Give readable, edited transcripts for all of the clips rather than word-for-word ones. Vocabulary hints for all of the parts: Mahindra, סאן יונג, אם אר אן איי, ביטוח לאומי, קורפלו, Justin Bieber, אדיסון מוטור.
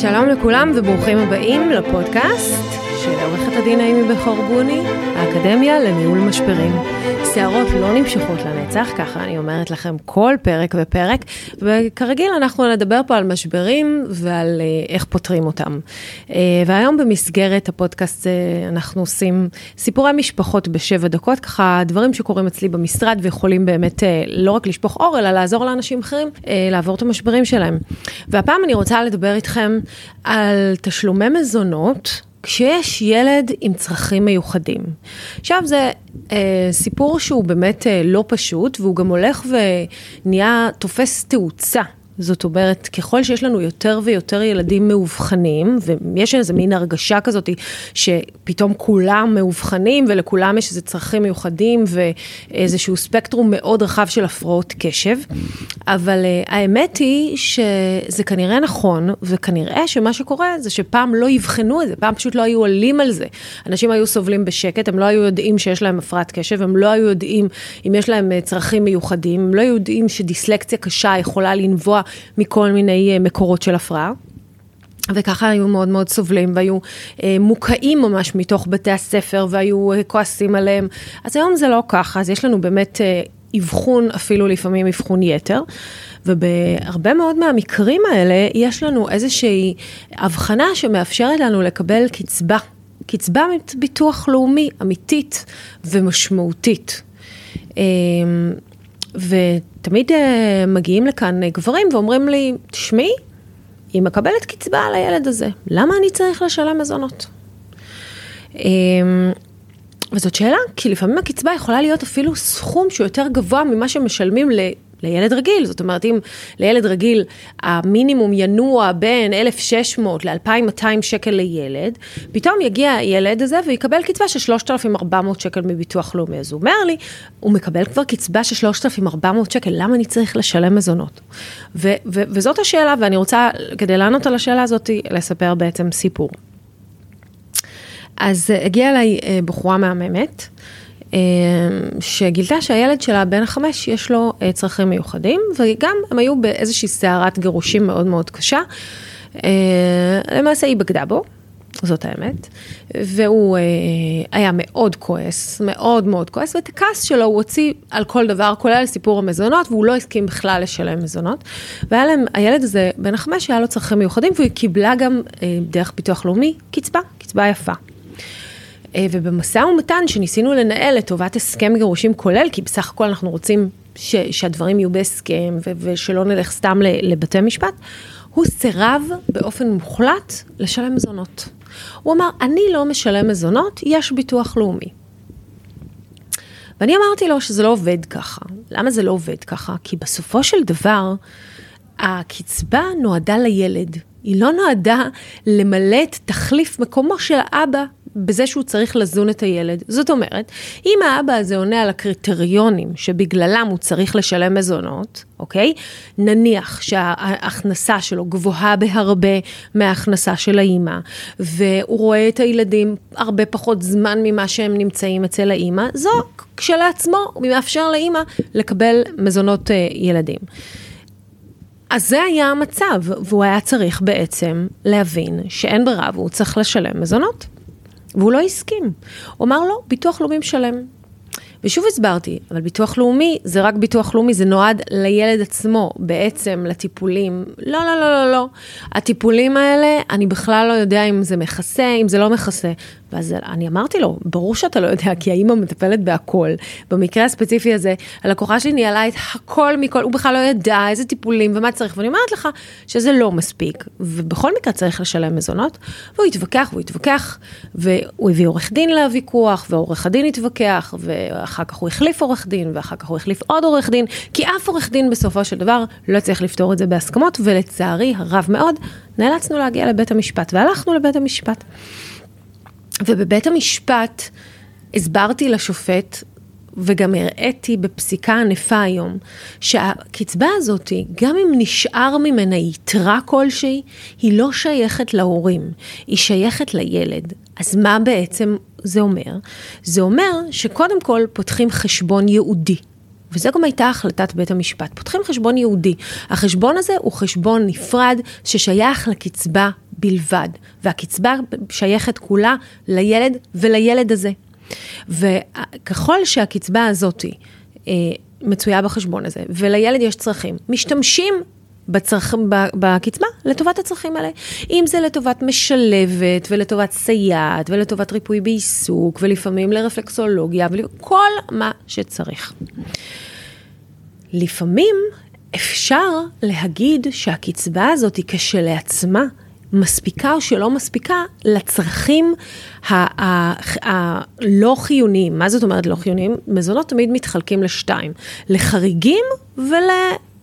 שלום לכולם וברוכים הבאים לפודקאסט של עורכת הדין אימי בחורבוני, האקדמיה לניהול משברים. שערות לא נמשכות לנצח, ככה אני אומרת לכם כל פרק ופרק, וכרגיל אנחנו נדבר פה על משברים ועל איך פותרים אותם. והיום במסגרת הפודקאסט אנחנו עושים סיפורי משפחות בשבע דקות, ככה דברים שקורים אצלי במשרד ויכולים באמת לא רק לשפוך אור, אלא לעזור לאנשים אחרים לעבור את המשברים שלהם. והפעם אני רוצה לדבר איתכם על תשלומי מזונות, כשיש ילד עם צרכים מיוחדים. עכשיו זה סיפור שהוא באמת לא פשוט, והוא גם הולך ונהיה תופס תאוצה. זאת אומרת, ככל שיש לנו יותר ויותר ילדים מאובחנים, ויש איזה מין הרגשה כזאת שפתאום כולם מאובחנים, ולכולם יש איזה צרכים מיוחדים, ואיזשהו ספקטרום מאוד רחב של הפרעות קשב, אבל האמת היא שזה כנראה נכון, וכנראה שמה שקורה זה שפעם לא יבחנו את זה, פעם פשוט לא היו עולים על זה. אנשים היו סובלים בשקט, הם לא היו יודעים שיש להם הפרעת קשב, הם לא היו יודעים אם יש להם צרכים מיוחדים, הם לא יודעים שדיסלקציה קשה יכולה לנבוע מכל מיני מקורות של הפרעה. וככה היו מאוד מאוד סובלים, והיו מוקעים ממש מתוך בתי הספר, והיו כועסים עליהם. אז היום זה לא ככה, אז יש לנו באמת אבחון, אפילו לפעמים אבחון יתר, ובהרבה מאוד מהמקרים האלה, יש לנו איזושהי הבחנה שמאפשרת לנו לקבל קצבה. קצבה ביטוח לאומי אמיתית ומשמעותית. ותמיד מגיעים לכאן גברים ואומרים לי, תשמעי, היא מקבלת קצבה על הילד הזה, למה אני צריך לשלם מזונות? וזאת שאלה, כי לפעמים הקצבה יכולה להיות אפילו סכום שהוא יותר גבוה ממה שמשלמים לילד רגיל. זאת אומרת, אם לילד רגיל המינימום ינוע בין 1,600 ל-2,200 שקל לילד, פתאום יגיע הילד הזה ויקבל קצבה של 3,400 שקל מביטוח לאומי. אז הוא אומר לי, הוא מקבל כבר קצבה של 3,400 שקל, למה אני צריך לשלם מזונות? וזאת השאלה, ואני רוצה, כדי לענות על השאלה הזאת, לספר בעצם סיפור. אז הגיעה אליי בחורה מהממת, שגילתה שהילד שלה בן 5 יש לו צרכים מיוחדים, וגם הם היו באיזושהי סערת גירושים מאוד מאוד קשה. למעשה היא בגדה בו, זאת האמת, והוא היה מאוד כועס, מאוד מאוד כועס, ואת הכעס שלו הוא הוציא על כל דבר, כולל סיפור המזונות, והוא לא הסכים בכלל לשלם מזונות, והילד הזה בן 5 היה לו צרכים מיוחדים, והוא קיבלה גם דרך ביטוח לאומי קצבה, קצבה יפה. ובמסע ומתן שניסינו לנהל לטובת הסכם גירושים כולל, כי בסך הכל אנחנו רוצים שהדברים יהיו בהסכם, ושלא נלך סתם לבתי משפט, הוא סירב באופן מוחלט לשלם מזונות. הוא אמר, אני לא משלם מזונות, יש ביטוח לאומי. ואני אמרתי לו שזה לא עובד ככה. למה זה לא עובד ככה? כי בסופו של דבר, הקצבה נועדה לילד. היא לא נועדה למלא את תחליף מקומו של האבא, בזה שהוא צריך לזון את הילד. זאת אומרת, אם האבא הזה עונה על הקריטריונים שבגללם הוא צריך לשלם מזונות, אוקיי? נניח שההכנסה שלו גבוהה בהרבה מההכנסה של האימא, והוא רואה את הילדים הרבה פחות זמן ממה שהם נמצאים אצל האימא, זו כשלעצמו מאפשר לאימא לקבל מזונות ילדים. אז זה היה המצב, והוא היה צריך בעצם להבין שאין ברירה, והוא צריך לשלם מזונות. והוא לא הסכים. הוא אמר לו, ביטוח לאומי משלם. ושוב הסברתי, אבל ביטוח לאומי, זה רק ביטוח לאומי, זה נועד לילד עצמו, בעצם לטיפולים. לא, לא, לא, לא, לא. הטיפולים האלה, אני בכלל לא יודע אם זה מכסה, אם זה לא מכסה. ואז אני אמרתי לו, ברור שאתה לא יודע, כי האמא מטפלת בהכל. במקרה הספציפי הזה, הלקוחה שלי ניהלה את הכל מכל, הוא בכלל לא ידע איזה טיפולים ומה צריך, ואני אומרת לך שזה לא מספיק, ובכל מקרה צריך לשלם מזונות, והוא התווכח, והוא הביא עורך דין להוויכוח, ועורך הדין התווכח, ואחר כך הוא החליף עורך דין, ואחר כך הוא החליף עוד עורך דין, כי אף עורך דין בסופו של דבר לא צריך לפתור את זה בהסכמות, ולצערי הרב מאוד, נאלצנו להגיע לבית המשפט, והלכנו לבית המשפט. ובבית המשפט הסברתי לשופט, וגם הראיתי בפסיקה ענפה היום, שהקצבה הזאת, גם אם נשאר ממנה יתרה כלשהי, היא לא שייכת להורים, היא שייכת לילד. אז מה בעצם זה אומר? זה אומר שקודם כל פותחים חשבון יהודי, וזו גם הייתה החלטת בית המשפט. פותחים חשבון יהודי. החשבון הזה הוא חשבון נפרד ששייך לקצבה בלבד, והקצבה שייכת כולה לילד ולילד הזה. וככל שהקצבה הזאת מצויה בחשבון הזה, ולילד יש צרכים, משתמשים בקצבה לטובת הצרכים האלה. אם זה לטובת משלבת, ולטובת סייעת, ולטובת ריפוי בעיסוק, ולפעמים לרפלקסולוגיה, כל מה שצריך. לפעמים אפשר להגיד שהקצבה הזאת היא כשלעצמה, מספיקה או שלא מספיקה לצרכים הלא חיוניים. מה זאת אומרת לא חיוניים? מזונות תמיד מתחלקים לשתיים, לחריגים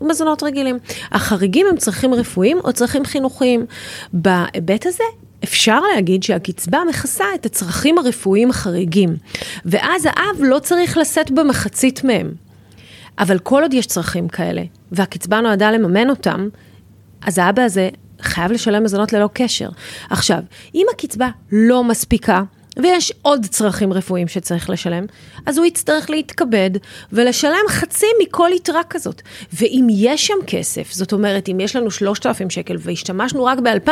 ולמזונות רגילים. החריגים הם צרכים רפואיים או צרכים חינוכיים. בהיבט הזה אפשר להגיד שהקצבה מכסה את הצרכים הרפואיים החריגים, ואז האב לא צריך לשאת במחצית מהם. אבל כל עוד יש צרכים כאלה, והקצבה נועדה לממן אותם, אז האבא הזה חייב לשלם מזונות ללא קשר. עכשיו, אם הקצבה לא מספיקה, ויש עוד צרכים רפואיים שצריך לשלם, אז הוא יצטרך להתכבד, ולשלם חצי מכל יתרה כזאת. ואם יש שם כסף, זאת אומרת, אם יש לנו 3,000 שקל, והשתמשנו רק ב-2,000,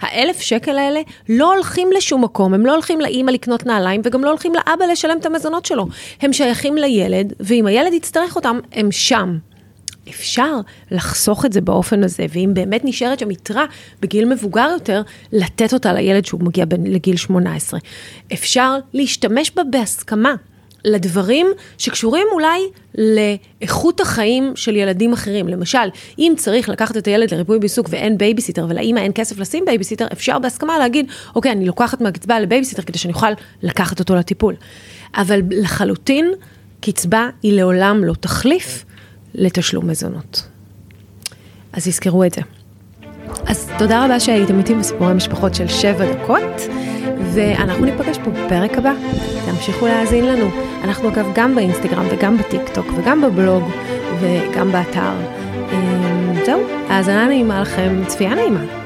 ה-1,000 שקל האלה לא הולכים לשום מקום, הם לא הולכים לאמא לקנות נעליים, וגם לא הולכים לאבא לשלם את המזונות שלו. הם שייכים לילד, ואם הילד יצטרך אותם, הם שם. אפשר לחסוך את זה באופן הזה, ואם באמת נשארת שם יתרה בגיל מבוגר יותר, לתת אותה לילד שהוא מגיע לגיל 18. אפשר להשתמש בה בהסכמה לדברים שקשורים אולי לאיכות החיים של ילדים אחרים. למשל, אם צריך לקחת את הילד לריפוי בעיסוק ואין בייביסיטר, ולאמא אין כסף לשים בייביסיטר, אפשר בהסכמה להגיד, אוקיי, אני לוקחת מהקצבה לבייביסיטר כדי שאני אוכל לקחת אותו לטיפול. אבל לחלוטין, קצבה היא לעולם לא תחליף לתשלום מזונות. אז יזכרו את זה. אז תודה רבה שהייתם איתי בסיפורי משפחות של 7 דקות, ואנחנו ניפגש פה בפרק הבא. תמשיכו להאזין לנו. אנחנו אגב גם באינסטגרם וגם בטיקטוק וגם בבלוג וגם באתר. זהו, האזנה נעימה לכם, צפייה נעימה.